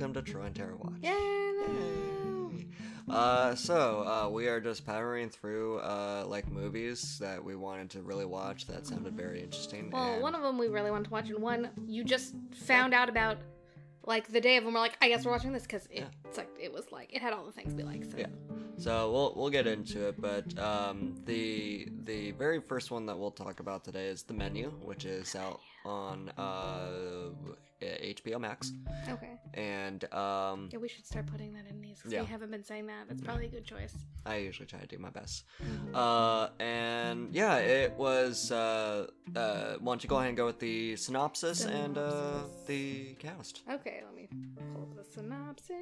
welcome to Troy and Tara Watch. Yay! So we are just powering through like movies that we wanted to really watch that sounded very interesting. Well, one of them we really wanted to watch, and one you just found out about like the day of them. We're like, I guess we're watching this because it had all the things we like. So. Yeah. So we'll get into it, but the very first one that we'll talk about today is The Menu, which is out on HBO Max. Okay. And yeah, we should start putting that in these because we haven't been saying that. That's probably a good choice. I usually try to do my best. It was. Why don't you go ahead and go with the synopsis. And the cast? Okay, let me pull the synopsis.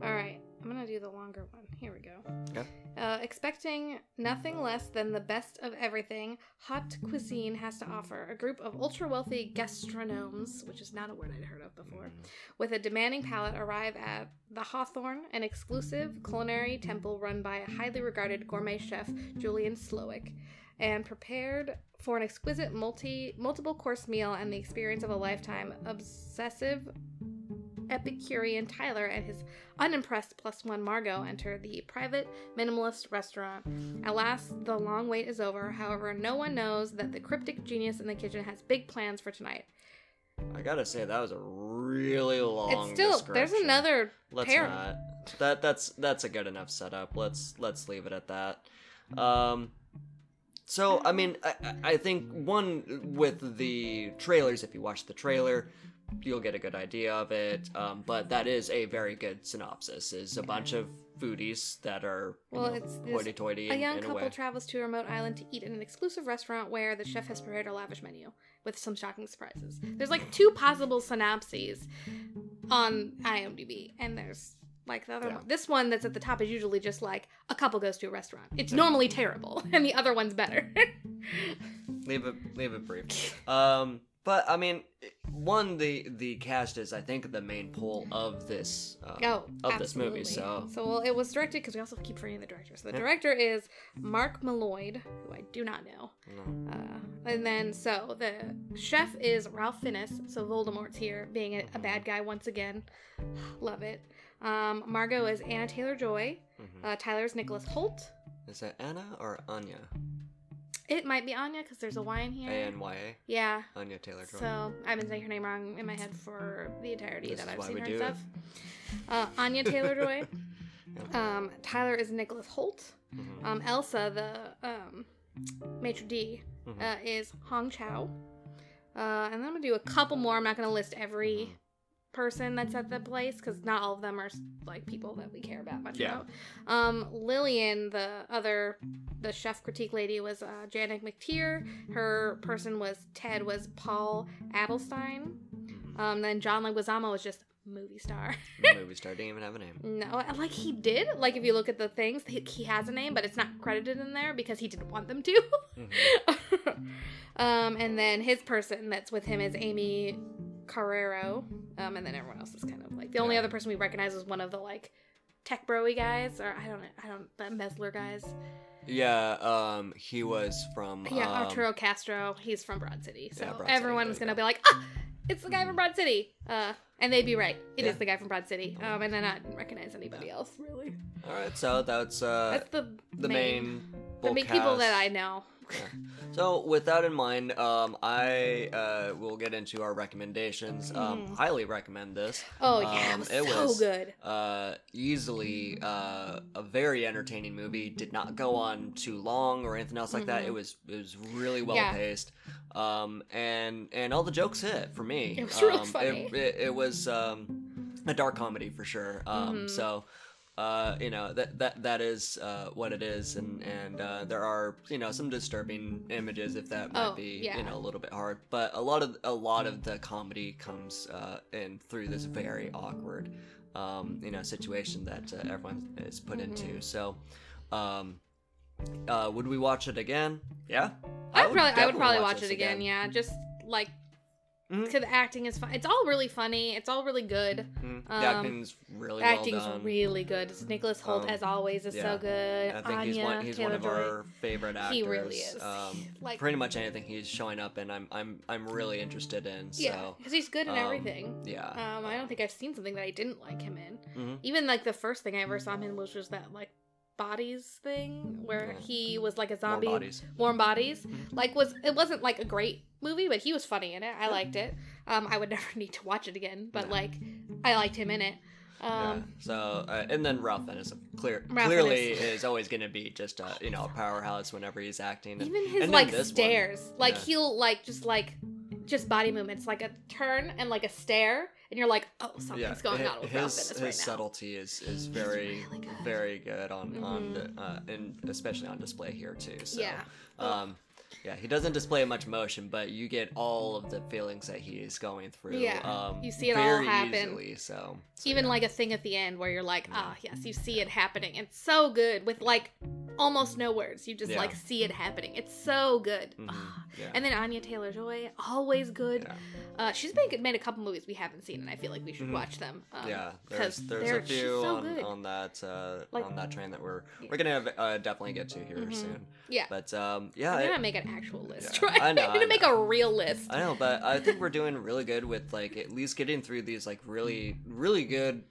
Alright, I'm gonna do the longer one. Here we go. Okay. Expecting nothing less than the best of everything hot cuisine has to offer, a group of ultra-wealthy gastronomes, which is not a word I'd heard of before, with a demanding palate arrive at the Hawthorne, an exclusive culinary temple run by a highly regarded gourmet chef, Julian Slowik, and prepared for an exquisite multiple-course meal and the experience of a lifetime. Obsessive Epicurean Tyler and his unimpressed +1 Margot enter the private minimalist restaurant. At last, the long wait is over. However, no one knows that the cryptic genius in the kitchen has big plans for tonight. I gotta say, that was a really long. It's still there's another. Let's pair. Not. That's a good enough setup. Let's leave it at that. So I mean, I think one with the trailers. If you watch the trailer, you'll get a good idea of it, but that is a very good synopsis. Is a bunch of foodies that are hoity-toity. A young couple travels to a remote island to eat in an exclusive restaurant where the chef has prepared a lavish menu with some shocking surprises. There's like two possible synopses on IMDb, and there's like the other one. This one that's at the top is usually just like a couple goes to a restaurant. It's normally terrible, and the other one's better. Leave it brief. But I mean, one, the cast is I think the main pull of this this movie. So well, it was directed because we also keep forgetting the director. So the director is Mark Malloy, who I do not know. No. And then so the chef is Ralph Fiennes. So Voldemort's here, being a bad guy once again. Love it. Margot is Anna Taylor-Joy. Tyler's Nicholas Hoult. Is that Anna or Anya? It might be Anya, because there's a Y in here. A-N-Y-A? Yeah. Anya Taylor-Joy. So, I've been saying her name wrong in my head for the entirety that I've seen her stuff. Anya Taylor-Joy. Tyler is Nicholas Hoult. Elsa, the maitre d', is Hong Chau. And then I'm going to do a couple more. I'm not going to list every person that's at the place, because not all of them are like people that we care about much about. Lillian, the chef critique lady, was Janet McTeer. Her person was Paul Adelstein. Then John Leguizamo was just movie star. Movie star didn't even have a name. No, like he did. Like if you look at the things, he has a name, but it's not credited in there because he didn't want them to. And then his person that's with him is Amy Carrero, and then everyone else is kind of like the only other person we recognize is one of the like tech bro-y guys, or I don't the embezzler guys. He was from Arturo Castro. He's from Broad City, so everyone's gonna be like, it's the guy from Broad City, and they'd be right. It is the guy from Broad City, and then I didn't recognize anybody else really. All right, so that's the main people that I know. So with that in mind, I will get into our recommendations. Highly recommend this. It was good. Easily a very entertaining movie. Did not go on too long or anything else like that. It was really well paced. And all the jokes hit for me. It was real funny. It was a dark comedy for sure. So that is what it is, and there are some disturbing images if that might be a little bit hard, but a lot of the comedy comes in through this very awkward situation that everyone is put into. So would we watch it again? I would probably watch it again. Just like because the acting is fun. It's all really funny. It's all really good. The acting's really well done. Acting's really good. Nicholas Hoult, as always, is so good. I think Anya, he's one of our favorite actors. He really is. Like, pretty much anything he's showing up in, I'm really interested in. So. Yeah, because he's good in everything. Yeah. I don't think I've seen something that I didn't like him in. Even like the first thing I ever saw him in was just that like Bodies thing where he was like a zombie. Warm Bodies. Like it wasn't like a great movie, but he was funny in it. I liked it. I would never need to watch it again, but like I liked him in it. So and then Ralph Fiennes clearly is always going to be just a a powerhouse whenever he's acting. And, even his and like stares, one. Like he'll like just body movements, like a turn and like a stare. And you're like, oh, something's going on with Ralph Fiennes right now. His subtlety is very, really good. Very good and especially on display here too. So, he doesn't display much emotion, but you get all of the feelings that he is going through. Yeah, you see it all happen easily. So even like a thing at the end where you're like, you see it happening. It's so good with like almost no words. You just like see it happening. It's so good. Mm-hmm. And then Anya Taylor-Joy, always good. Yeah. She's made a couple movies we haven't seen, and I feel like we should watch them. There's a few on that train that we're gonna have, definitely get to here soon. Yeah, but yeah, I'm gonna make an actual list. Yeah. Right? I need to make a real list. I know, but I think we're doing really good with like at least getting through these like really really good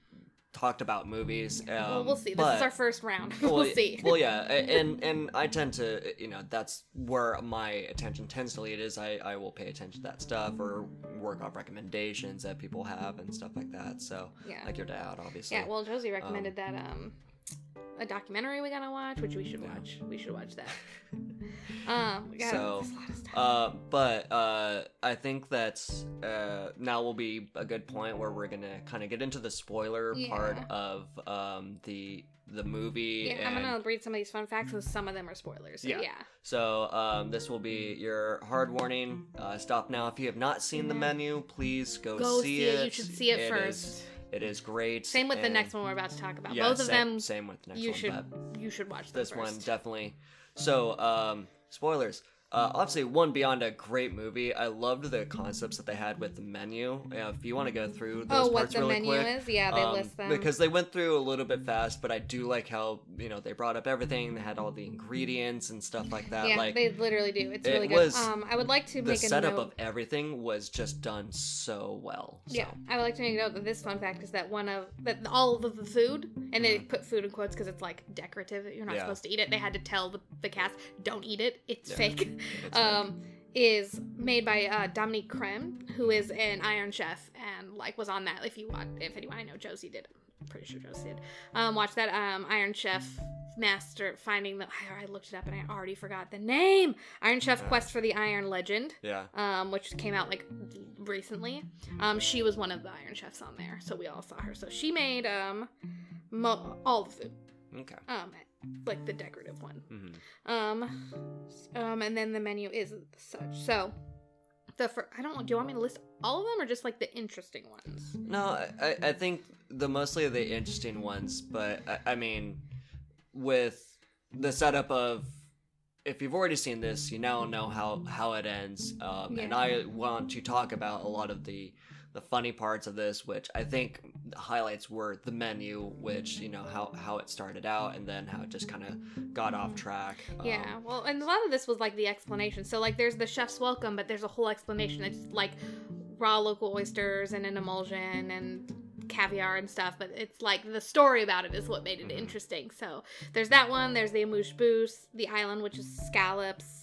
talked about movies. Well, we'll see. This is our first round. We'll see. Well, yeah, and I tend to, that's where my attention tends to lead is I will pay attention to that stuff or work off recommendations that people have and stuff like that. So, like your dad, obviously. Yeah, well, Josie recommended that a documentary we gotta watch, which we should watch. We should watch that. So, but I think that's now will be a good point where we're gonna kind of get into the spoiler part of the movie. Yeah, I'm gonna read some of these fun facts, and some of them are spoilers. So yeah. So this will be your hard warning. Stop now if you have not seen The Menu. Please go see it. You should see it first. It is great. Same with the next one we're about to talk about. Yeah, both of them. Same with the next one. You should watch this first. One definitely. So, spoilers. Obviously, one beyond a great movie. I loved the concepts that they had with The Menu. If you want to go through those parts really quick. Oh, what The Menu is? Yeah, they list them. Because they went through a little bit fast, but I do like how, they brought up everything. They had all the ingredients and stuff like that. Yeah, like, they literally do. It's really good. I would like to make a note. The setup of everything was just done so well. So. Yeah, I would like to make a note that this fun fact is that all of the food, and they put food in quotes because it's like decorative. You're not supposed to eat it. They had to tell the cast, don't eat it. It's fake. Is made by Dominique Crenn, who is an Iron Chef and like was on that. If you want, if anyone I know, Josie did. I'm pretty sure Josie did. Watch that Iron Chef master finding the. I looked it up and I already forgot the name. Iron Chef Quest for the Iron Legend. Yeah. Which came out like recently. She was one of the Iron Chefs on there, so we all saw her. So she made all the food. Okay. Like the decorative one. Mm-hmm. And then The Menu is such. So, do you want me to list all of them or just like the interesting ones? No, I think mostly the interesting ones, but I mean, with the setup of if you've already seen this, you now know how it ends. And I want to talk about a lot of the funny parts of this, which I think the highlights were The Menu, which, how it started out and then how it just kind of got off track. Well, and a lot of this was, like, the explanation. So, like, there's the chef's welcome, but there's a whole explanation. It's, like, raw local oysters and an emulsion and caviar and stuff, but it's like the story about it is what made it interesting. So there's that one, there's the amuse bouche, the island, which is scallops,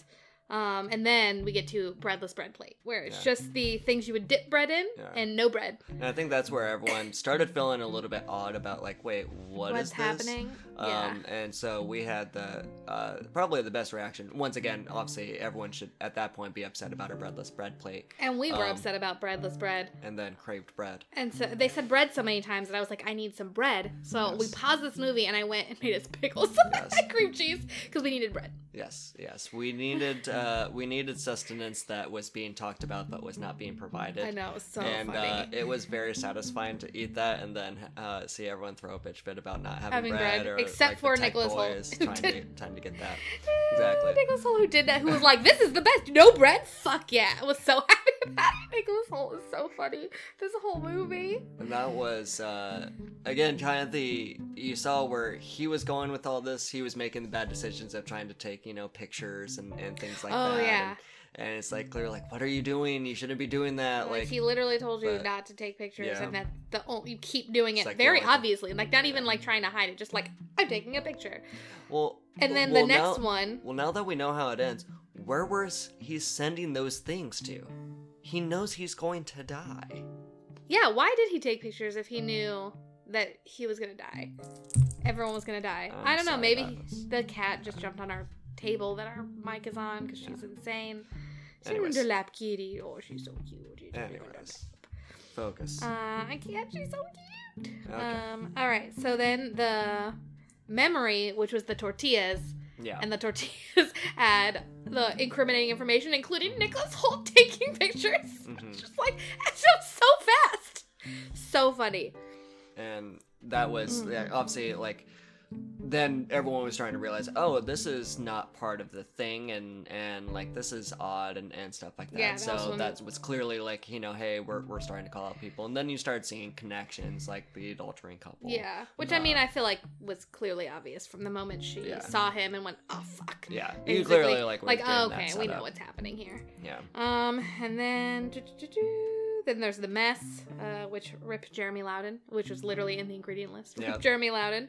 and then we get to breadless bread plate, where it's just the things you would dip bread in and no bread. And I think that's where everyone started feeling a little bit odd about like, wait, what's happening? And so we had the probably the best reaction. Once again, obviously everyone should at that point be upset about a breadless bread plate. And we were upset about breadless bread. And then craved bread. And so they said bread so many times that I was like, I need some bread. So we paused this movie and I went and made us pickles and cream cheese because we needed bread. Yes. We needed sustenance that was being talked about but was not being provided. I know, it was so funny. And it was very satisfying to eat that and then see everyone throw a bitch fit about not having bread. Or except like for Nicholas Hoult. Trying to get that. Exactly. Nicholas Hoult who did that, who was like, this is the best. No bread? Fuck yeah. I was so happy about it. Nicholas Hoult is so funny this whole movie. And that was, again, kind of the, you saw where he was going with all this. He was making the bad decisions of trying to take, you know, pictures and things like that. Oh, yeah. And it's like, clearly, like, what are you doing? You shouldn't be doing that. Like he literally told you not to take pictures, and that's the only, you keep doing it, like, very obviously. Like, not even, like, trying to hide it. Just like, I'm taking a picture. Well, and then the next one. Well, now that we know how it ends, where was he sending those things to? He knows he's going to die. Yeah, why did he take pictures if he knew that he was going to die? Everyone was going to die. I don't know, maybe the cat just jumped on our table that our mic is on because she's insane. She's in her lap, kitty. Oh, she's so cute. Anyways, focus. I can't. She's so cute. Okay. All right. So then the memory, which was the tortillas, and the tortillas had the incriminating information, including Nicholas Hoult taking pictures. Mm-hmm. Just like it's just so fast, so funny. And that was obviously like. Then everyone was trying to realize, oh, this is not part of the thing, and like this is odd and stuff like that. Yeah, so that was clearly like, you know, hey, we're starting to call out people, and then you start seeing connections like the adultering couple. Yeah, which I mean, I feel like was clearly obvious from the moment she saw him and went, oh fuck. Yeah, basically, you clearly like oh, okay, we know what's happening here. Yeah. And then. Then there's the mess, which ripped Jeremy Loudon, which was literally in the ingredient list. Ripped Jeremy Loudon.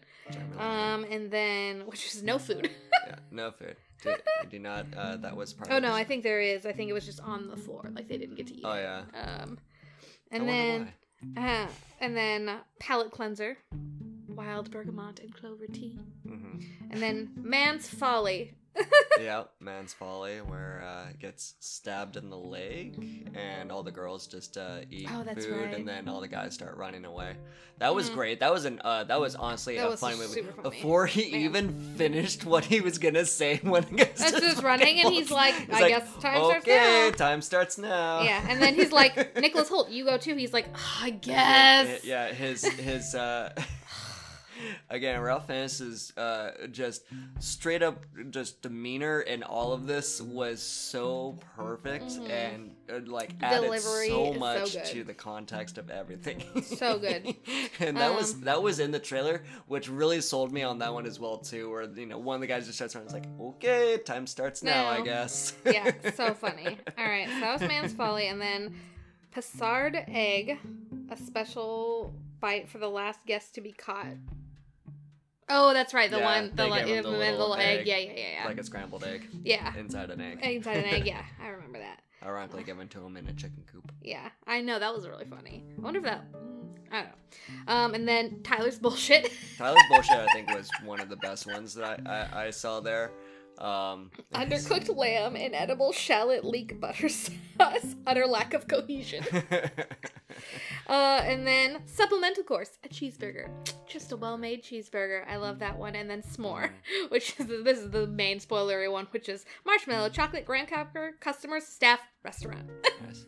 And then, which is no food. Yeah, no food. Do not, that was part of it. Oh, no, I think there is. I think it was just on the floor. Like, they didn't get to eat. Oh, yeah. And then palate cleanser, wild bergamot and clover tea. Mm-hmm. And then man's folly. Yeah, man's folly, where it gets stabbed in the leg, and all the girls just eat food, and then all the guys start running away. That was great. That was honestly a fun movie. Before he even finished what he was gonna say, when he gets just running, and he's like, "I guess time starts now." Okay, time starts now. Yeah, and then he's like, "Nicholas Hoult, you go too." He's like, oh, "I guess." Yeah, his. Again, Ralph Fiennes' just straight up just demeanor in all of this was so perfect and like added so much to the context of everything. So good. And that was in the trailer, which really sold me on that one as well too, where you know one of the guys just starts around and is like, okay, time starts now, I guess. Yeah, so funny. All right, so that was Man's Folly, and then Passard Egg, a special bite for the last guest to be caught. Oh, that's right. The one, the little egg. Yeah. Like a scrambled egg. Yeah. Inside an egg. Yeah, I remember that. Ironically given to him in a chicken coop. Yeah, I know, that was really funny. I wonder if that. I don't know. And then Tyler's bullshit. Tyler's bullshit, I think, was one of the best ones that I saw there. Undercooked lamb, inedible shallot, leek butter sauce, utter lack of cohesion. And then supplemental course, a cheeseburger, just a well-made cheeseburger. I love that one. And then s'more, which is this is the main spoilery one, which is marshmallow, chocolate, graham cracker, customers, staff, restaurant. Nice.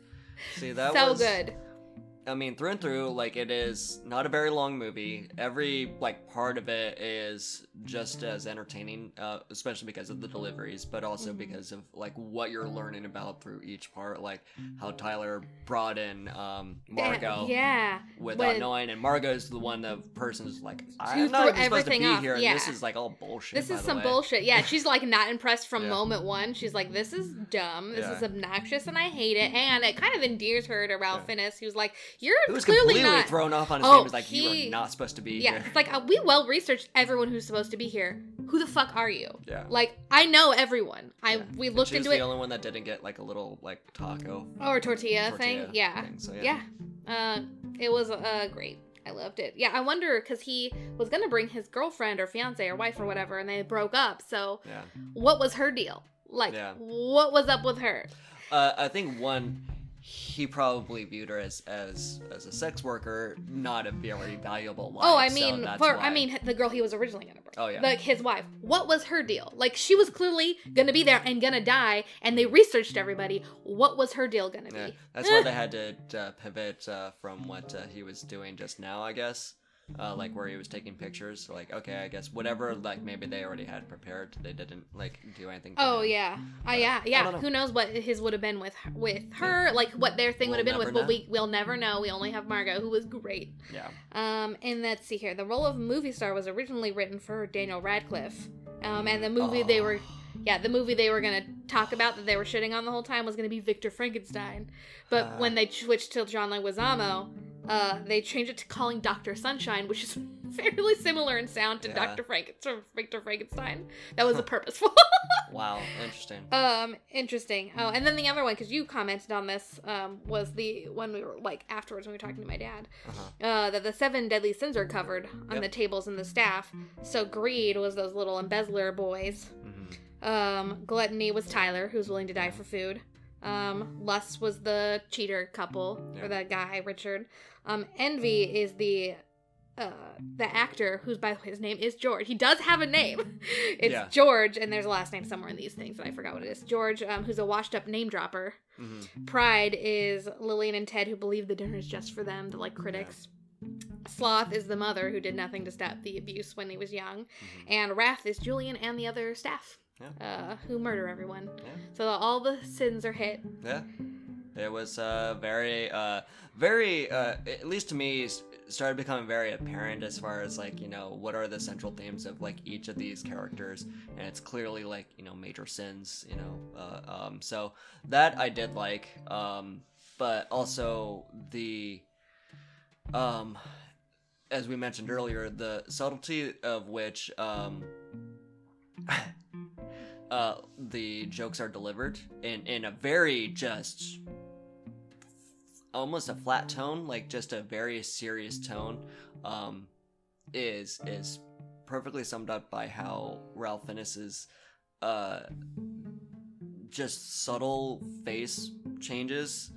See that so was so good. I mean, through and through, like, it is not a very long movie. Every, like, part of it is just as entertaining, especially because of the deliveries, but also because of, like, what you're learning about through each part, like, how Tyler brought in Margot without knowing, and Margot's the one, the person's like, I'm not even supposed to be here, and this is, like, all bullshit, this is some bullshit, yeah. She's, like, not impressed from moment one. She's like, this is dumb, this is obnoxious, and I hate it, and it kind of endears her to Ralph Fiennes, who's like, you're clearly not thrown off on his name. It was like, you are not supposed to be here. Yeah, it's like, we well-researched everyone who's supposed to be here. Who the fuck are you? Yeah. Like, I know everyone. We looked into it. She's the only one that didn't get, like, a little, like, taco. Or tortilla thing. Yeah. So, yeah. It was great. I loved it. Yeah, I wonder, because he was going to bring his girlfriend or fiance or wife or whatever, and they broke up. So, what was her deal? Like, what was up with her? I think one... He probably viewed her as a sex worker, not a very valuable life. Oh, I mean, the girl he was originally gonna bring. Oh yeah, like his wife. What was her deal? Like she was clearly gonna be there and gonna die, and they researched everybody. What was her deal gonna be? That's why they had to pivot from what he was doing just now, I guess. like where he was taking pictures. So, like, okay, I guess whatever, like maybe they already had prepared, they didn't like do anything. Yeah. Who knows what his would have been with her? Like what their thing would have been with? Well, we'll never know. We only have Margot, who was great. Yeah. And let's see here. The role of movie star was originally written for Daniel Radcliffe. And the movie they were going to talk about that they were shitting on the whole time was going to be Victor Frankenstein. But when they switched to John Leguizamo, they changed it to calling Dr. Sunshine, which is fairly similar in sound to Victor Frankenstein. That was a purposeful. Wow, interesting. Interesting. Oh, and then the other one, because you commented on this, was the one we were, like, afterwards when we were talking to my dad, that the 7 deadly sins are covered on the tables and the staff. So greed was those little embezzler boys. Mm-hmm. Gluttony was Tyler, who's willing to die for food. Lust was the cheater couple, or the guy, Richard. Envy is the actor who's, by the way, his name is George. He does have a name. It's George, and there's a last name somewhere in these things, and I forgot what it is. George, who's a washed-up name-dropper. Mm-hmm. Pride is Lillian and Ted, who believe the dinner is just for them, the, like, critics. Yeah. Sloth is the mother, who did nothing to stop the abuse when he was young. Mm-hmm. And Wrath is Julian and the other staff. Who murder everyone. Yeah. So all the sins are hit. Yeah. It was very, at least to me, started becoming very apparent as far as, like, you know, what are the central themes of, like, each of these characters, and it's clearly, like, you know, major sins, you know, so that I did like, but also the, as we mentioned earlier, the subtlety of which, the jokes are delivered in a very just almost a flat tone, like just a very serious tone, is perfectly summed up by how Ralph Fiennes' just subtle face changes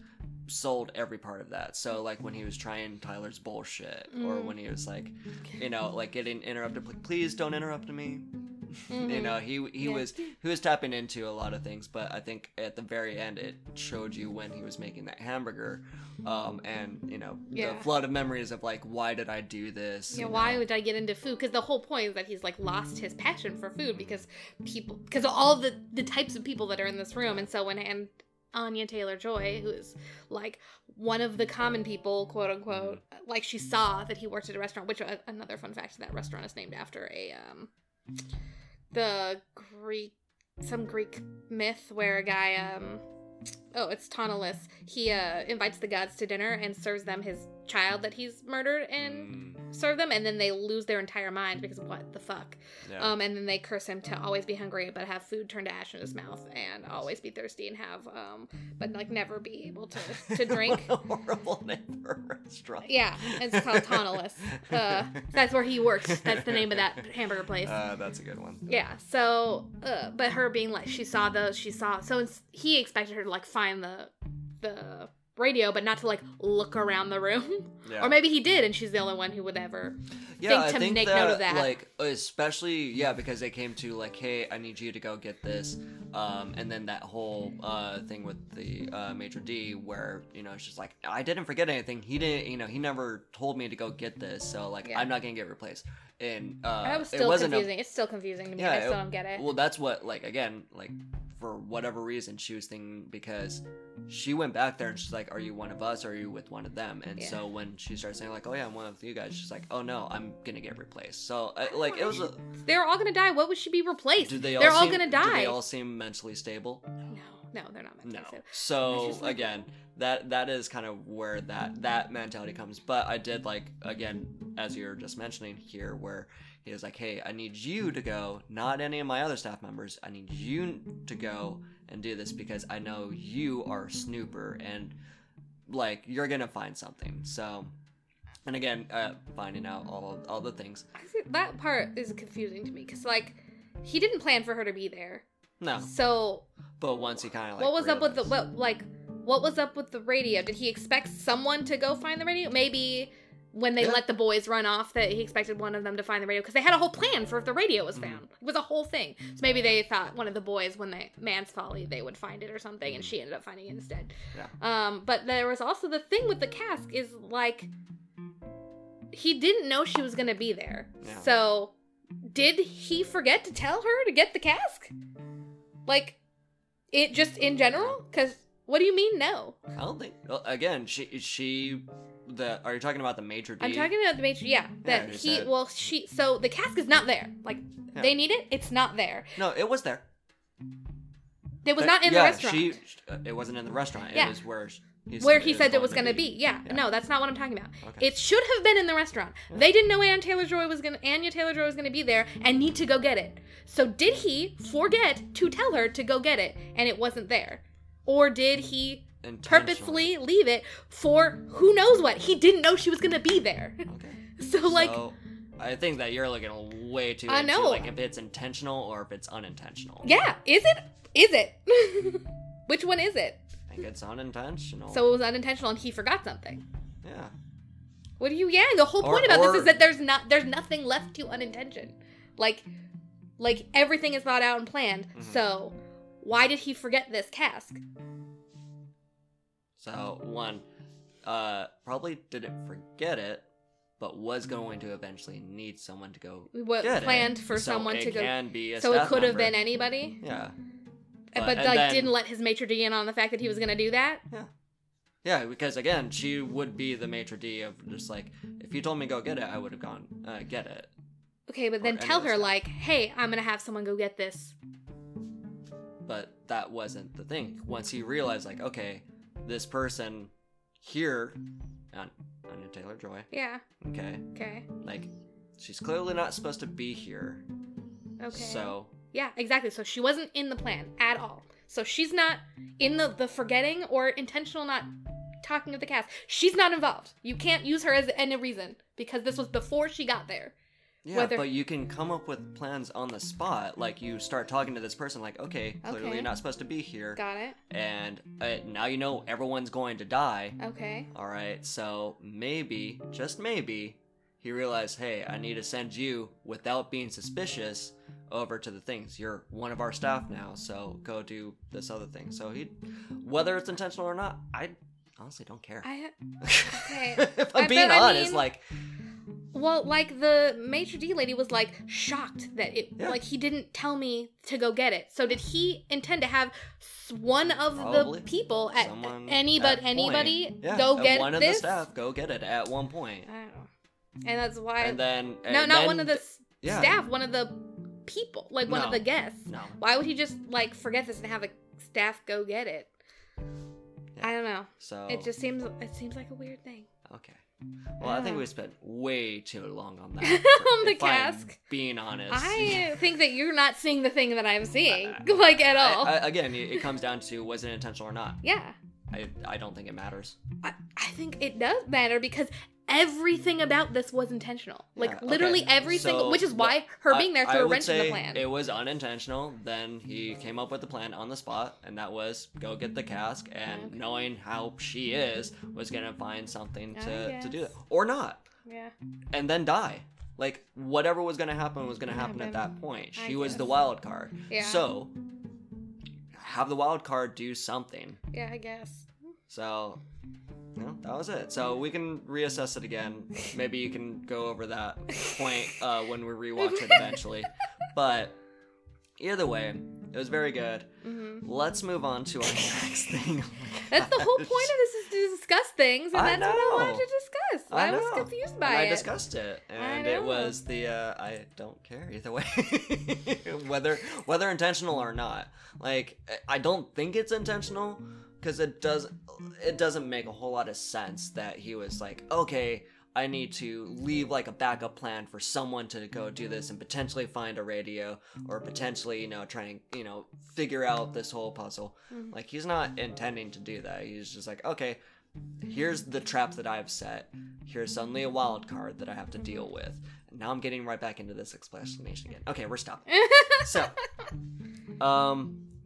sold every part of that. So, like, when he was trying Tyler's bullshit, or when he was, like, you know, like, getting interrupted, like, please don't interrupt me. Mm-hmm. You know, he was tapping into a lot of things, but I think at the very end it showed you when he was making that hamburger, and, you know, the flood of memories of, like, why did I do this? Yeah, why would I get into food? Because the whole point is that he's, like, lost his passion for food because of all the types of people that are in this room, and so when Anya Taylor-Joy, who is, like, one of the common people, quote unquote, like, she saw that he worked at a restaurant, which, another fun fact, that restaurant is named after a some Greek myth where a guy, it's Toneless, he invites the gods to dinner and serves them his child that he's murdered and served them, and then they lose their entire mind because what the fuck, and then they curse him to always be hungry but have food turn to ash in his mouth and always be thirsty and have but, like, never be able to drink. What a horrible name for a restaurant. It's called Toneless. That's where he works. That's the name of that hamburger place. That's a good one. So but her being, like, she saw so he expected her to, like, find the radio, but not to, like, look around the room. Or maybe he did, and she's the only one who would ever think to make note of that. Like, especially, because they came to, like, hey, I need you to go get this, and then that whole thing with the Major D, where, you know, it's just like, I didn't forget anything. He didn't, you know, he never told me to go get this, so, like, I'm not gonna get replaced. And it's still confusing to me. I still don't get it. Well, that's what, like, again, like, for whatever reason, she was thinking, because she went back there and she's like, are you one of us or are you with one of them? And so when she starts saying, like, oh yeah, I'm one of you guys, she's like, oh no, I'm gonna get replaced. So like, it was they're all gonna die. What would she be replaced? Do they all seem mentally stable? No, they're not mentally stable. So, like, again, that is kind of where that mentality comes. But I did, like, again, as you were just mentioning here, where he was like, hey, I need you to go, not any of my other staff members. I need you to go and do this because I know you are a snooper and, like, you're going to find something. So, and again, finding out all the things. That part is confusing to me because, like, he didn't plan for her to be there. No. So, but once he kind of, like, what was up with what was up with the radio? Did he expect someone to go find the radio? Maybe when they let the boys run off, that he expected one of them to find the radio, because they had a whole plan for if the radio was found. It was a whole thing. So maybe they thought one of the boys, when they Man's Folly, they would find it or something, and she ended up finding it instead. But there was also the thing with the cask is, like, he didn't know she was going to be there. Yeah. So did he forget to tell her to get the cask? Like, it just in general? Because what do you mean no? I don't think... Well, again, are you talking about the maitre d'? I'm talking about the maitre d', yeah. That so the cask is not there. Like, they need it, it's not there. No, it was there. It was not in the restaurant. It wasn't in the restaurant. Yeah. It was where he said it was going to be. Yeah. No, that's not what I'm talking about. Okay. It should have been in the restaurant. Yeah. They didn't know Anya Taylor-Joy was going to be there and need to go get it. So did he forget to tell her to go get it and it wasn't there? Or did he purposefully leave it for who knows what? He didn't know she was going to be there. Okay. So like... I think that you're looking way too into like if it's intentional or if it's unintentional. Yeah, is it? Which one is it? I think it's unintentional. So it was unintentional and he forgot something. Yeah. What are you the whole point about this is that there's nothing left to unintention. Like everything is thought out and planned. Mm-hmm. So why did he forget this cask? So one, probably didn't forget it. But was going to eventually need someone to go. So it could have been anybody. Yeah. But didn't let his maitre d' in on the fact that he was going to do that. Yeah. Yeah, because again, she would be the maitre d' of just like, if you told me go get it, I would have gone get it. Okay, but then tell her like, hey, I'm going to have someone go get this. But that wasn't the thing. Once he realized like, okay, this person here. Anya Taylor-Joy. Yeah. Okay. Like, she's clearly not supposed to be here. Okay. So. Yeah, exactly. So she wasn't in the plan at all. So she's not in the forgetting or intentional not talking to the cast. She's not involved. You can't use her as any reason because this was before she got there. Yeah, but you can come up with plans on the spot. Like, you start talking to this person, like, okay, clearly you're not supposed to be here. Got it. And now you know everyone's going to die. Okay. All right, so maybe, just maybe, he realized, hey, I need to send you, without being suspicious, over to the things. You're one of our staff now, so go do this other thing. So he, whether it's intentional or not, I honestly don't care. If I'm being honest, like... Well, like, the maitre d' lady was, like, shocked that it, like, he didn't tell me to go get it. So did he intend to have one of the people at anybody go get this? One of the staff go get it at one point. I don't know. And that's why... not one of the staff, one of the people, like, one of the guests. No. Why would he just, like, forget this and have the staff go get it? Yeah. I don't know. So... It seems like a weird thing. Okay. Well, I think we spent way too long on that. On the cask. I'm being honest. I think that you're not seeing the thing that I'm seeing, like, at all. Again, it comes down to, was it intentional or not? Yeah. I don't think it matters. I think it does matter because everything about this was intentional. Like, literally every single... Which is why her being there threw a wrench in the plan. It was unintentional. Then he came up with the plan on the spot, and that was go get the cask, and knowing how she is, was going to find something to do that. Or not. Yeah. And then die. Like, whatever was going to happen was going to happen at that point. She was the wild card. Yeah. So, have the wild card do something. Yeah, I guess. So... No, that was it. So we can reassess it again. Maybe you can go over that point when we rewatch it eventually. But either way, it was very good. Mm-hmm. Let's move on to our next thing. That's the whole point of this is to discuss things, and that's what I wanted to discuss. I was confused by it. I discussed it, and it was the I don't care either way, whether intentional or not. Like, I don't think it's intentional. Because it doesn't make a whole lot of sense that he was like, okay, I need to leave like a backup plan for someone to go do this and potentially find a radio or potentially, try and, figure out this whole puzzle. Mm-hmm. Like, he's not intending to do that. He's just like, okay, here's the trap that I've set. Here's suddenly a wild card that I have to deal with. And now I'm getting right back into this explanation again. Okay, we're stopping. So,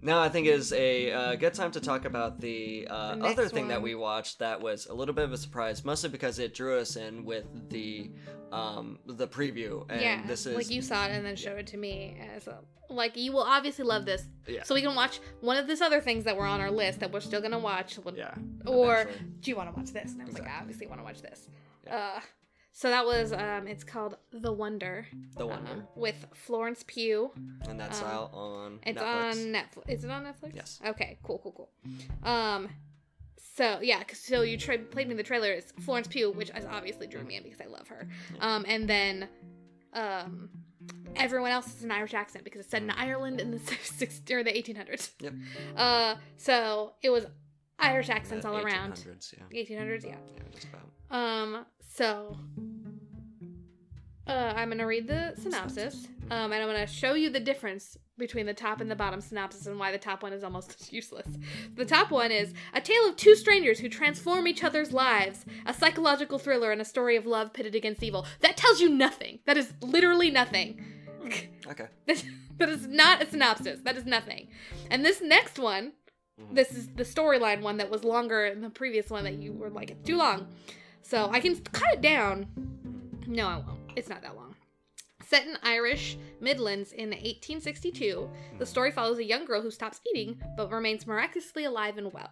now I think is a good time to talk about the other thing that we watched that was a little bit of a surprise, mostly because it drew us in with the preview. And this is like you saw it and then showed it to me. So, like, you will obviously love this. Yeah. So we can watch one of these other things that were on our list that we're still going to watch. Or eventually. Do you want to watch this? And I was like, I obviously want to watch this. Yeah. So that was, it's called The Wonder. The Wonder. With Florence Pugh. And that's out on Netflix. Is it on Netflix? Yes. Okay, cool. So, yeah, so you played me the trailer. It's Florence Pugh, which is obviously drew me in because I love her. And then everyone else is an Irish accent because it's set in Ireland in the 1800s. Yep. So it was Irish accents all around. 1800s, yeah. 1800s, yeah. Yeah, just about. So I'm going to read the synopsis. And I'm going to show you the difference between the top and the bottom synopsis and why the top one is almost useless. The top one is a tale of two strangers who transform each other's lives, a psychological thriller and a story of love pitted against evil. That tells you nothing. That is literally nothing. Okay. That is not a synopsis. That is nothing. And this next one, this is the storyline one that was longer than the previous one that you were like, it's too long. So I can cut it down. No, I won't. It's not that long. Set in Irish Midlands in 1862, the story follows a young girl who stops eating but remains miraculously alive and well.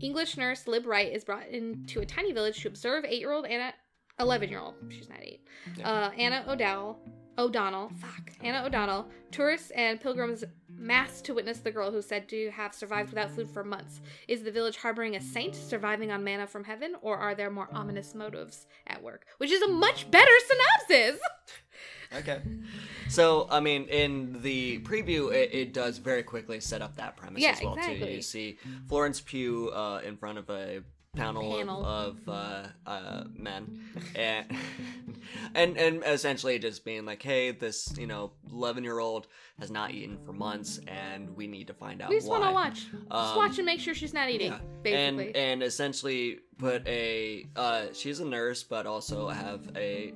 English nurse Lib Wright is brought into a tiny village to observe 8-year-old Anna, 11-year-old, she's not 8, Anna O'Donnell, tourists and pilgrims mass to witness the girl who's said to have survived without food for months. Is the village harboring a saint surviving on manna from heaven, or are there more ominous motives at work? Which is a much better synopsis! Okay. So, I mean, in the preview, it does very quickly set up that premise as well, exactly. Too. You see Florence Pugh in front of a panel of men and essentially just being like, hey, this 11-year-old has not eaten for months and we need to find out why. We just want to watch. Just watch and make sure she's not eating, basically. And essentially put she's a nurse, but also have a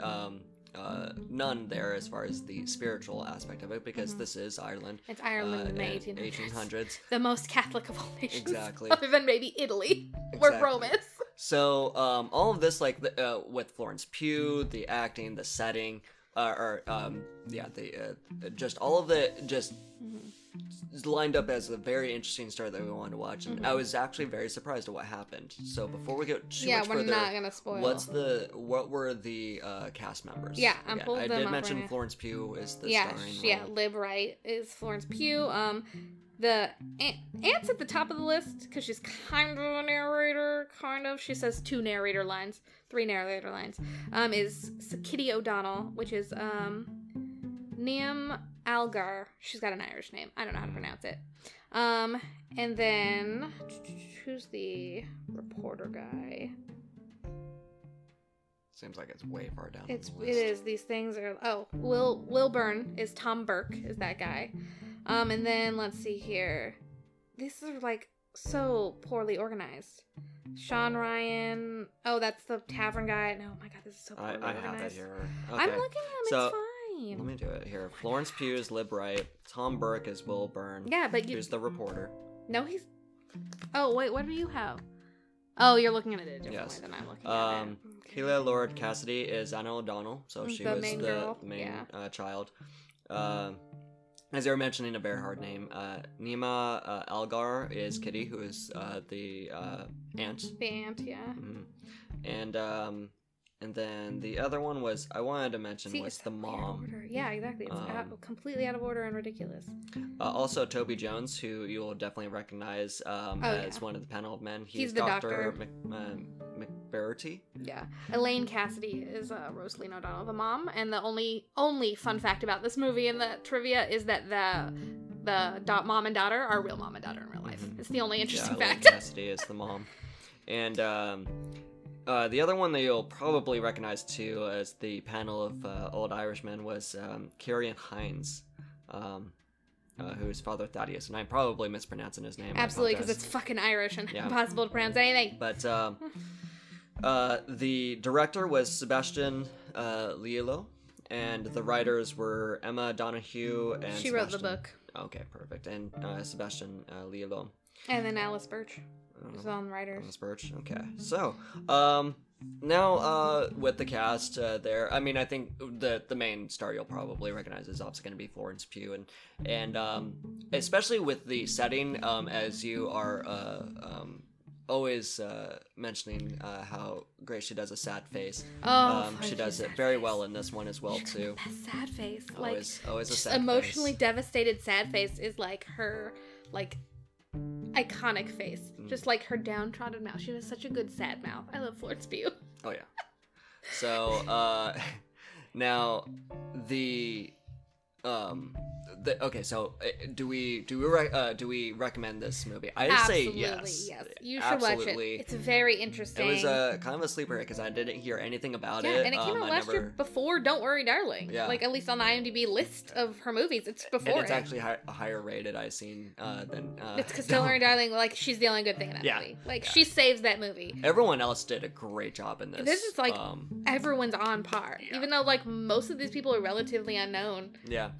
none there as far as the spiritual aspect of it, because this is Ireland. It's Ireland in the 1800s. The most Catholic of all nations. Exactly. Other than maybe Italy, where Rome is. So, all of this, like, with Florence Pugh, the acting, the setting, just all of the, just lined up as a very interesting story that we wanted to watch, and I was actually very surprised at what happened. So before we go too much further, yeah, we're not gonna spoil. What were the cast members? Yeah, I'm pulling them up. I did mention right Florence Pugh is the starring. Yeah, Lib Wright is Florence Pugh. The aunt's at the top of the list because she's kind of a narrator, kind of. She says three narrator lines. Is Kitty O'Donnell, which is Niamh Algar. She's got an Irish name. I don't know how to pronounce it. And then who's the reporter guy? Seems like it's way far down. It is. These things are. Oh, Wilburn is Tom Burke. Is that guy? And then let's see here. These are like so poorly organized. Sean Ryan. Oh, that's the tavern guy. No, oh my God, this is so poorly organized. I have that here. Okay. I'm looking at him. So, it's fine. Let me do it here. Florence Pugh is Lib Wright. Tom Burke is Wilburn. Yeah, but who's the reporter? No, he's. Oh wait, what do you have? Oh, you're looking at it a different way than I'm looking at it. Keila Lord Cassidy is Anna O'Donnell, so she was the main child. As they were mentioning, a very hard name. Niamh Algar is Kitty, who is the aunt. The aunt, yeah. Mm-hmm. And then the other one was, I wanted to mention, was the mom. Yeah, exactly. It's completely out of order and ridiculous. Also, Toby Jones, who you will definitely recognize as one of the panel of men. He's the Dr. McBerty. Yeah. Elaine Cassidy is Rosaline O'Donnell, the mom. And the only fun fact about this movie and the trivia is that the mom and daughter are real mom and daughter in real life. It's the only interesting fact. Elaine Cassidy is the mom. And... the other one that you'll probably recognize too as the panel of old Irishmen was Ciarán Hinds, who's Father Thaddeus, and I'm probably mispronouncing his name. Absolutely, because it's fucking Irish and impossible to pronounce anything. But the director was Sebastian Lelio, and the writers were Emma Donoghue and she wrote the book. Okay, perfect. And Sebastian Lelio. And then Alice Birch. It's on writers. Birch. Okay. So, now with the cast there, I mean, I think the main star you'll probably recognize is obviously going to be Florence Pugh, and especially with the setting, as you are always mentioning how great she does a sad face. Oh, she does it very well in this one as well too. That sad face, always a sad emotionally face. Devastated sad face is like her iconic face, just like her downtrodden mouth. She has such a good sad mouth. I love Florence Pugh. Oh yeah. So now the. So do we recommend this movie? I'd say yes. You should watch it. It's very interesting. It was a kind of a sleeper because I didn't hear anything about it. Yeah, and it came out last year before Don't Worry, Darling. Yeah. Like, at least on the IMDb list of her movies, it's before. And it's actually higher rated, I've seen, than... it's because Don't Worry, Darling, she's the only good thing in that movie. She saves that movie. Everyone else did a great job in this. This is everyone's on par. Yeah. Even though, most of these people are relatively unknown. Yeah.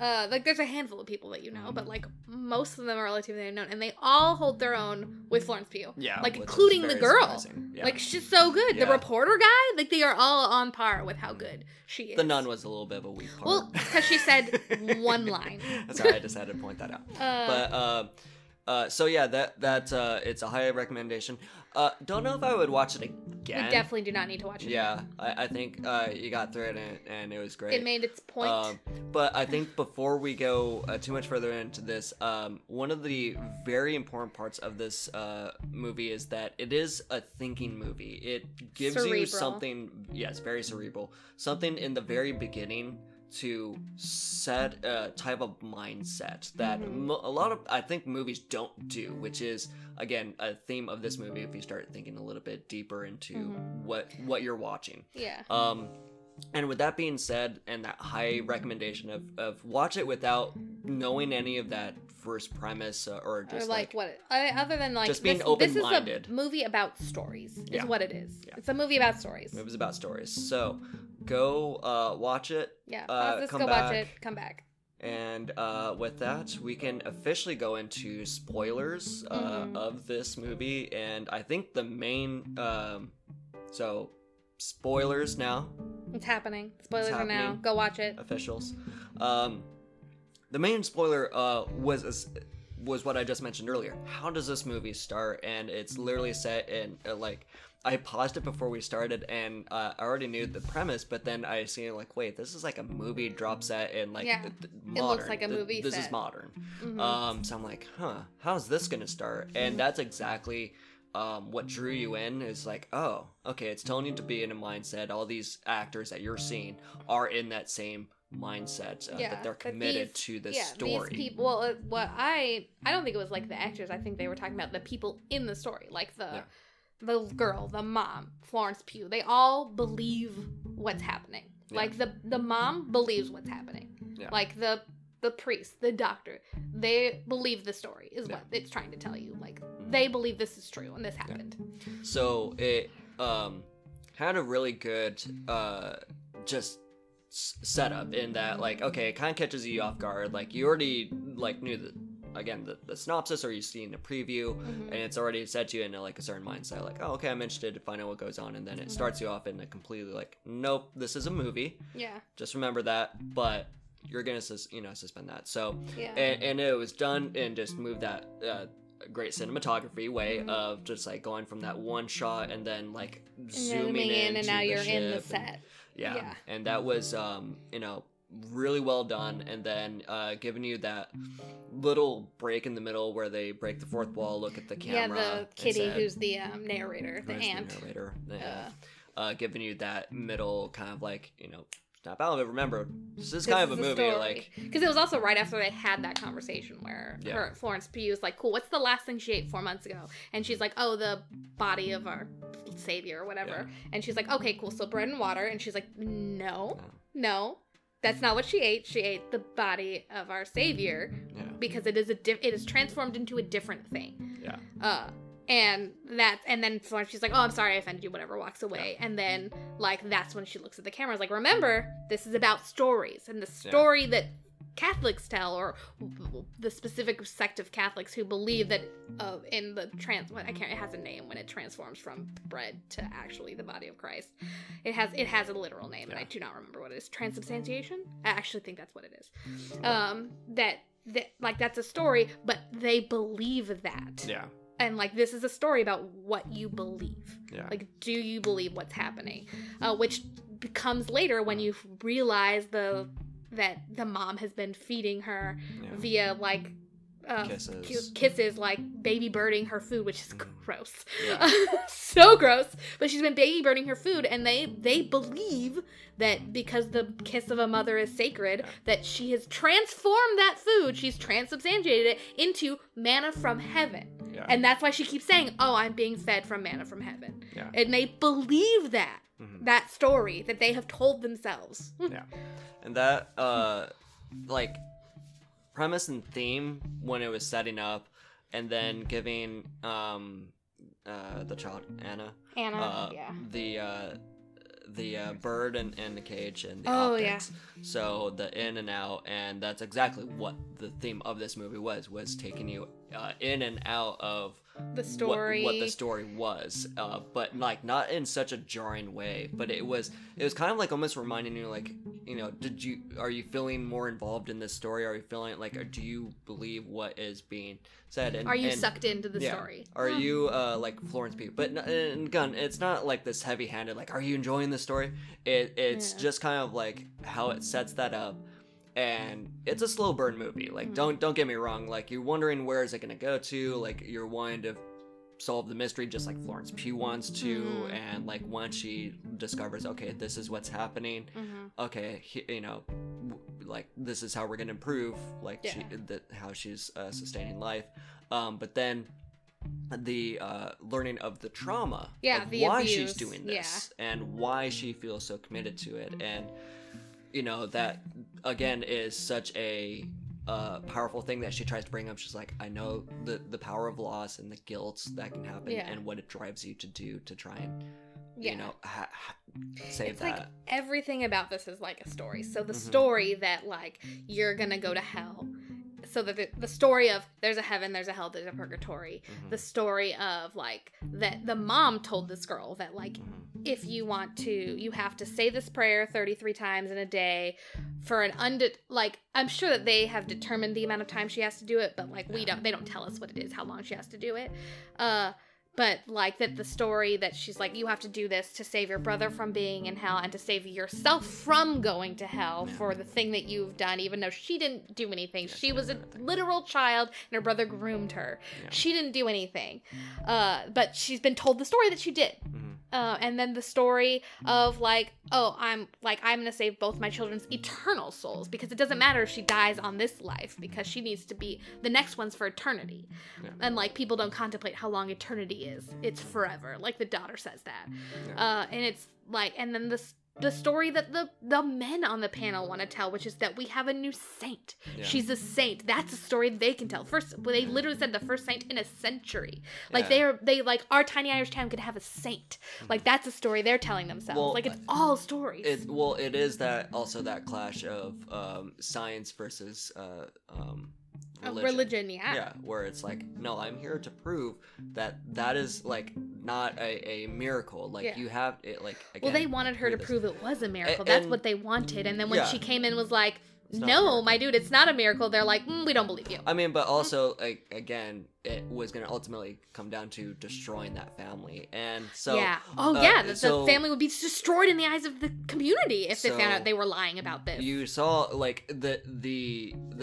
There's a handful of people that you know, but most of them are relatively unknown, and they all hold their own with Florence Pugh. Yeah, including the girl. Yeah. She's so good. Yeah. The reporter guy, they are all on par with how good she is. The nun was a little bit of a weak part. Well, because she said one line. Sorry, I just had to point that out. That it's a high recommendation. Don't know if I would watch it again. You definitely do not need to watch it again. Yeah, I think you got through it and it was great. It made its point. But I think before we go too much further into this, one of the very important parts of this movie is that it is a thinking movie. It gives you something, yes, very cerebral, something in the very beginning to set a type of mindset that a lot of, I think, movies don't do, which is, again, a theme of this movie if you start thinking a little bit deeper into what you're watching. Yeah. And with that being said, and that high recommendation of watch it without knowing any of that first premise or just other than just being open-minded. This is a movie about stories is what it is. Yeah. It's a movie about stories. It was about stories. So go watch it. Yeah, pause this, go watch it, come back. And with that, we can officially go into spoilers of this movie. And I think the main... spoilers now. It's happening. Spoilers are now. Go watch it. Officials. The main spoiler was what I just mentioned earlier. How does this movie start? And it's literally set in I paused it before we started, and I already knew the premise, but then I seen wait, this is a movie drop set in modern. It looks like a movie set. This is modern. Mm-hmm. So I'm how's this gonna start? And that's exactly what drew you in is oh, okay, it's telling you to be in a mindset. All these actors that you're seeing are in that same mindset that they're committed to this story. These people, I don't think it was the actors. I think they were talking about the people in the story, the girl, the mom, Florence Pugh. They all believe what's happening. Yeah. The mom believes what's happening. Yeah. The priest, the doctor, they believe the story is what it's trying to tell you. They believe this is true and this happened. Yeah. So it had a really good just setup in that, okay, it kind of catches you off guard. You already, knew that. Again, the synopsis, or you see in the preview, and it's already set you in a certain mindset. Oh, okay, I'm interested to find out what goes on, and then it starts you off in a completely nope, this is a movie. Yeah. Just remember that, but you're gonna suspend that. So, yeah. And it was done and just moved that great cinematography way of just going from that one shot and then zooming in, and now you're in the set. And, yeah, and that was really well done, and then giving you that little break in the middle where they break the fourth wall, look at the camera. Yeah, the Kitty, who's the narrator, the aunt. Giving you that middle kind of snap out of it. Remember, this is kind of a movie. Because it was also right after they had that conversation where her, Florence Pugh was cool, what's the last thing she ate 4 months ago? And she's oh, the body of our savior or whatever. Yeah. And she's okay, cool, so bread and water. And she's no. That's not what she ate. She ate the body of our Savior because it is it is transformed into a different thing. Yeah. And then Florence, she's oh, I'm sorry I offended you, whatever, walks away. Yeah. And then that's when she looks at the camera. It's remember, this is about stories, and the story that Catholics tell, or the specific sect of Catholics who believe that in the it has a name when it transforms from bread to actually the body of Christ. It has a literal name, and I do not remember what it is. Transubstantiation? I actually think that's what it is. That's a story, but they believe that. Yeah. And, like, this is a story about what you believe. Yeah. Like, do you believe what's happening? Which comes later when you realize that the mom has been feeding her via, like, kisses, like baby birding her food, which is gross. Yeah. So gross. But she's been baby birding her food, and they believe that because the kiss of a mother is sacred, that she has transformed that food, she's transubstantiated it into manna from heaven. Yeah. And that's why she keeps saying, "Oh, I'm being fed from manna from heaven." Yeah. And they believe that that story that they have told themselves. Yeah. And that like premise and theme when it was setting up, and then giving the child Anna the bird and the cage and the optics. So the in and out, and that's exactly what the theme of this movie was taking you in and out of the story, what the story was, but like not in such a jarring way, but it was kind of like almost reminding you, like, you know, are you feeling more involved in this story? Are you feeling like, or do you believe what is being said? And are you sucked into the story? Are you like Florence Pugh? But it's not like this heavy-handed, like, are you enjoying this story? It's just kind of like how it sets that up. And it's a slow burn movie. Like, don't get me wrong. Like, you're wondering where is it gonna go to. Like, you're wanting to solve the mystery, just like Florence Pugh wants to. Mm-hmm. And like once she discovers, okay, this is what's happening. Mm-hmm. Okay, you know, like this is how we're gonna improve. Like how she's sustaining life. But then the learning of the trauma. Yeah, the why abuse. She's doing this and why she feels so committed to it. And you know, that again is such a powerful thing that she tries to bring up. She's like, I know the power of loss and the guilt that can happen and what it drives you to do to try and you know save it's that. Like, everything about this is like a story. So the story that, like, you're gonna go to hell. So the story of there's a heaven, there's a hell, there's a purgatory. The story of, like, that the mom told this girl that, like, if you want to, you have to say this prayer 33 times in a day for an like, I'm sure that they have determined the amount of time she has to do it, but, like, they don't tell us what it is, how long she has to do it. But, like, that the story that she's like, you have to do this to save your brother from being in hell and to save yourself from going to hell for the thing that you've done, even though she didn't do anything. She was a literal child, and her brother groomed her. Yeah. She didn't do anything. But she's been told the story that she did. And then the story of, like, oh, I'm going to save both my children's eternal souls, because it doesn't matter if she dies on this life, because she needs to be, the next one's for eternity. Yeah. And, like, people don't contemplate how long eternity is. It's forever. Like, the daughter says that. Yeah. And it's, like, and then the story that the men on the panel want to tell, which is that we have a new saint. Yeah. She's a saint. That's a story they can tell. First, they literally said the first saint in a century. Like, they like, our tiny Irish town could have a saint. Like, that's a story they're telling themselves. Well, like, it's all stories. It is that, also that clash of science versus religion, where it's like, no, I'm here to prove that is, like, not a miracle. Like, you have it, like, again, well, they wanted her to prove it was a miracle. That's what they wanted. And then when she came in was like, no, my dude, it's not a miracle. They're like, we don't believe you. I mean, but also, like, again, it was going to ultimately come down to destroying that family. And so... Yeah. Oh, the family would be destroyed in the eyes of the community if they found out they were lying about this. You saw, like, the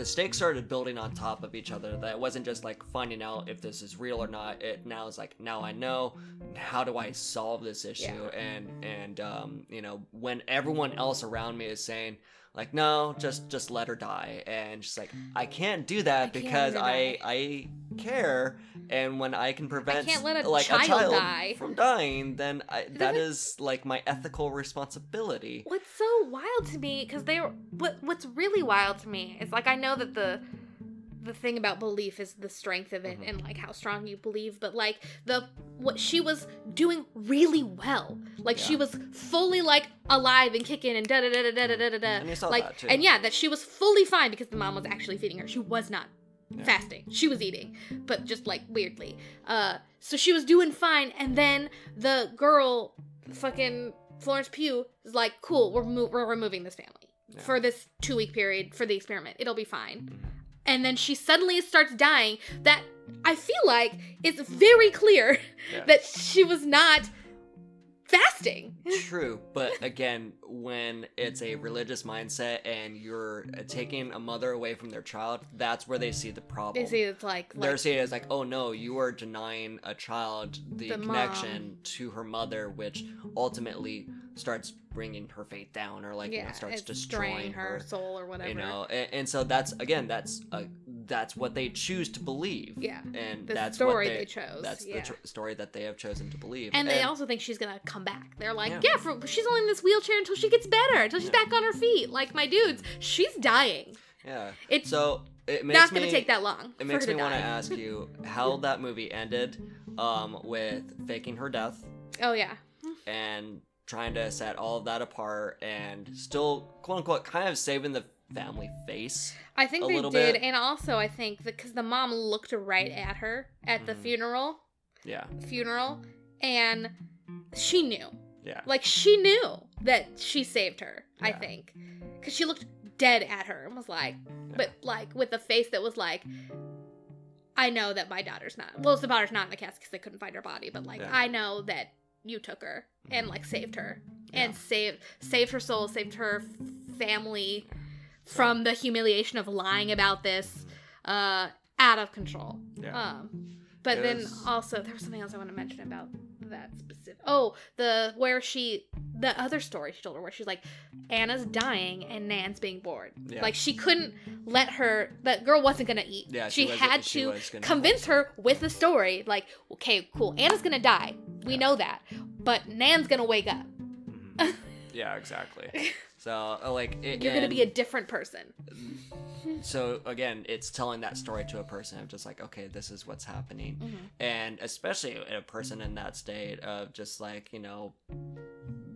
stakes started building on top of each other. That it wasn't just, like, finding out if this is real or not. It now is like, now I know. How do I solve this issue? Yeah. And you know, when everyone else around me is saying... Like, no, just let her die. And she's like, I can't do that because I care. And when I can prevent a child die. From dying, then that is, like, my ethical responsibility. What's so wild to me, because what's really wild to me is, like, I know that the thing about belief is the strength of it and, like, how strong you believe, but, like, what she was doing really well. Like, she was fully, like, alive and kicking and da-da-da-da-da-da-da-da. And you saw, like, that, too. And, that she was fully fine because the mom was actually feeding her. She was not fasting. She was eating, but just, like, weirdly. So she was doing fine, and then the girl, fucking Florence Pugh, is like, cool, we're removing this family for this 2-week period for the experiment. It'll be fine. And then she suddenly starts dying. That I feel like it's very clear that she was not fasting. True, but again, when it's a religious mindset and you're taking a mother away from their child, that's where they see the problem. They see it's like they're seeing it as like, oh no, you are denying a child the connection to her mother, which ultimately starts bringing her faith down, or like starts destroying her soul or whatever. You know, and so that's again, that's what they choose to believe. Yeah. And that's the story they chose. That's the story that they have chosen to believe. And they also think she's going to come back. They're like, she's only in this wheelchair until she gets better, until she's back on her feet. Like, my dudes, she's dying. Yeah. It's so it makes not going to take that long. It makes me want to ask you how that movie ended with faking her death. Oh, yeah. And trying to set all of that apart and still, quote unquote, kind of saving the family face. I think they did, and also I think because the mom looked right at her at the funeral. Yeah. Funeral, and she knew. Yeah. Like, she knew that she saved her, I think. Because she looked dead at her and was like, but like with a face that was like, I know that my daughter's not, well, the daughter's not in the casket because they couldn't find her body, but like, I know that you took her and like saved her and saved her soul, saved her family from the humiliation of lying about this, out of control. Yeah. But then also there was something else I want to mention about that specific. Oh, the other story she told her where she's like, Anna's dying and Nan's being bored. Yeah. Like, she couldn't let her, that girl wasn't going to eat. Yeah, she had to convince her with the story. Like, okay, cool. Anna's going to die. We know that. But Nan's going to wake up. Mm-hmm. Yeah, exactly. So, like, you're going to be a different person. So, again, it's telling that story to a person of just like, okay, this is what's happening. Mm-hmm. And especially a person in that state of just like, you know,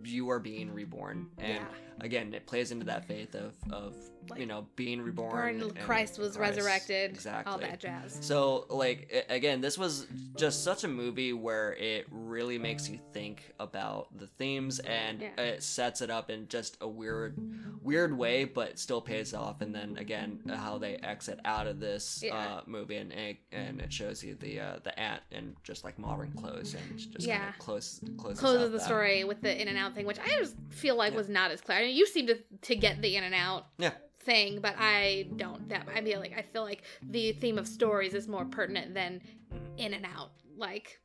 you are being reborn. And again, it plays into that faith of like, you know, being reborn. Christ was resurrected. Exactly. All that jazz. So, like, again, this was just such a movie where it really makes you think about the themes, and it sets it up in just a weird way, but still pays off. And then again, how they exit out of this movie, and it shows you the aunt in just like modern clothes, and just kind of closes the story with the in and out thing, which I just feel like was not as clear. I mean, you seem to get the in and out thing, but I don't. I feel like the theme of stories is more pertinent than in and out. Like,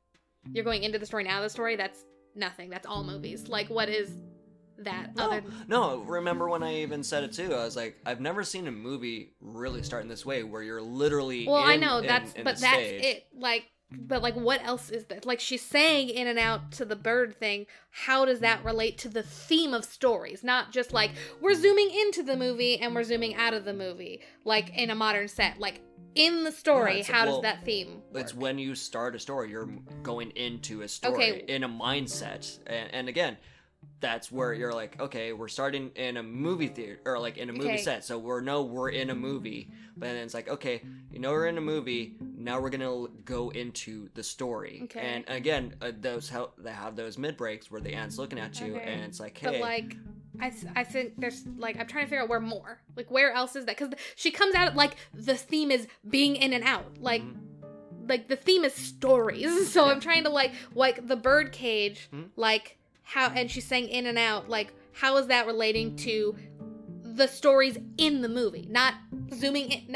you're going into the story and out of the story. That's nothing. That's all movies. Like, what is that? Remember when I even said it too? I was like, I've never seen a movie really starting this way, where you're literally. Well, I know that's, but that's it. Like, but like, what else is this? Like, she's saying in and out to the bird thing. How does that relate to the theme of stories? Not just like we're zooming into the movie and we're zooming out of the movie, like in a modern set, like. In the story, how does that theme work? It's when you start a story, you're going into a story in a mindset. And again, that's where you're like, okay, we're starting in a movie theater, or like in a movie set. So we're in a movie. But then it's like, okay, you know, we're in a movie. Now we're going to go into the story. Okay. And again, they have those mid-breaks where the aunt's looking at you and it's like, hey. But like, I think there's, like, I'm trying to figure out where more. Like, where else is that? Because she comes out, like, the theme is being in and out. Like, the theme is stories. So I'm trying to, like the birdcage, like, how, and she's saying in and out, like, how is that relating to the stories in the movie? Not zooming in,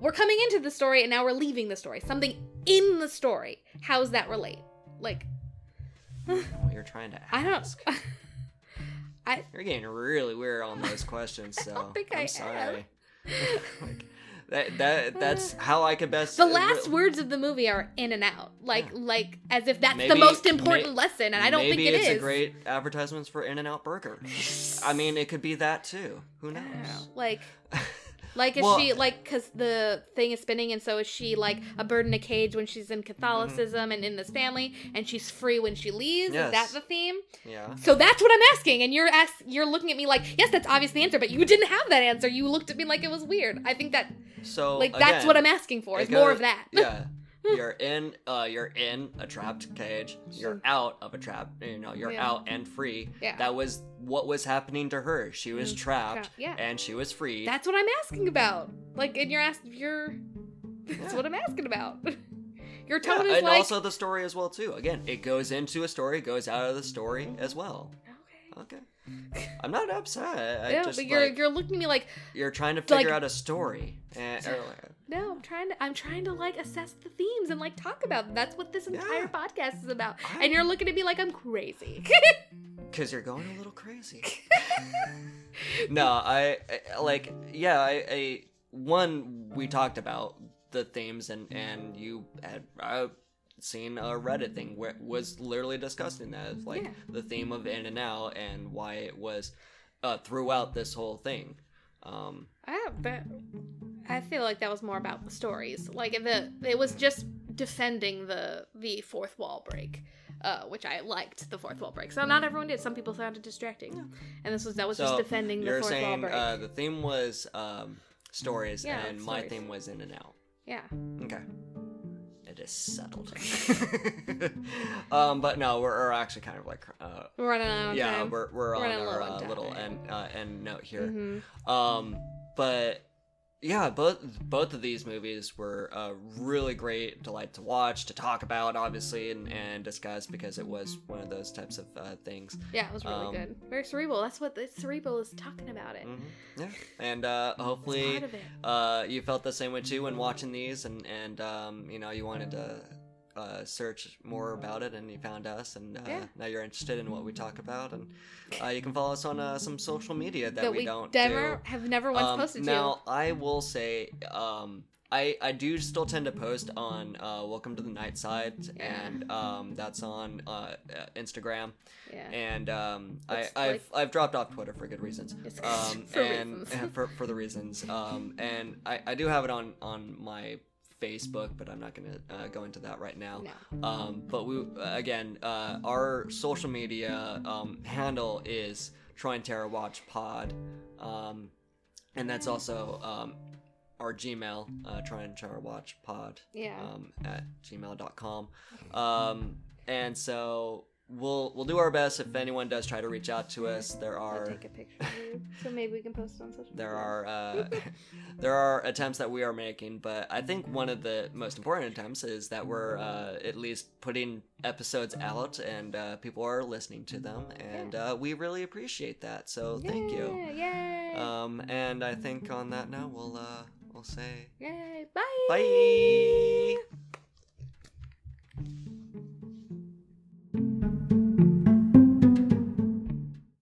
we're coming into the story and now we're leaving the story. Something in the story. How does that relate? Like. I don't know what you're trying to ask. I don't. You're getting really weird on those questions, so I don't think I'm sorry. Like, that's how I could best. The last words of the movie are in and out, like as if that's the most important lesson, and I don't think it is. Maybe it's a great advertisement for In-N-Out Burger. I mean, it could be that too. Who knows? Like, is she, like, because the thing is spinning, and so is she, like, a bird in a cage when she's in Catholicism and in this family, and she's free when she leaves? Yes. Is that the theme? Yeah. So that's what I'm asking, and you're looking at me like, yes, that's obviously the answer, but you didn't have that answer. You looked at me like it was weird. I think that, so, like, again, that's what I'm asking for, is more of that. Yeah. You're in a trapped cage. You're out of a trap. You know, you're out and free. Yeah. That was what was happening to her. She was trapped, and she was free. That's what I'm asking about. Like, and you're. That's what I'm asking about. Your tone is and like... also the story as well, too. Again, it goes into a story, goes out of the story as well. Okay. I'm not upset. But you're looking at me like you're trying to figure out a story. No, I'm trying to like assess the themes and like talk about them. That's what this entire podcast is about. And you're looking at me like I'm crazy. Because you're going a little crazy. No, I we talked about the themes and you had. Seen a Reddit thing where it was literally discussing that, like the theme of In and Out and why it was throughout this whole thing. I feel like that was more about the stories. Like it was just defending the fourth wall break, which I liked the fourth wall break. So not everyone did. Some people found it distracting, and that was just defending the fourth wall break. The theme was stories, and my theme was In and Out. Yeah. Okay. Is settled. But no, we're actually kind of like we're running out on time. We're on our little end note here. Mm-hmm. But yeah, both of these movies were a really great delight to watch, to talk about, obviously, and discuss, because it was one of those types of things. Yeah, it was really good. Very cerebral. That's what the cerebral is talking about. It. Mm-hmm. Yeah, and hopefully you felt the same way too when watching these, and you know, you wanted to search more about it, and you found us, and now you're interested in what we talk about, and you can follow us on some social media that we don't never do. Have never once posted now to. I will say I do still tend to post on Welcome to the Night Side, and that's on Instagram, and I've dropped off Twitter for good reasons, for the reasons, and I do have it on my Facebook, but I'm not going to go into that right now. No. But we again, our social media handle is Try and Terror Watch Pod, and that's also our Gmail, Try and Terror Watch Pod, at gmail.com, and so we'll do our best if anyone does try to reach out to us. There are I'll take a picture of you, so maybe we can post it on social media. There are attempts that we are making, but I think one of the most important attempts is that we're at least putting episodes out, and people are listening to them, and we really appreciate that. So thank you. Yay. And I think on that note, we'll say yay. Bye.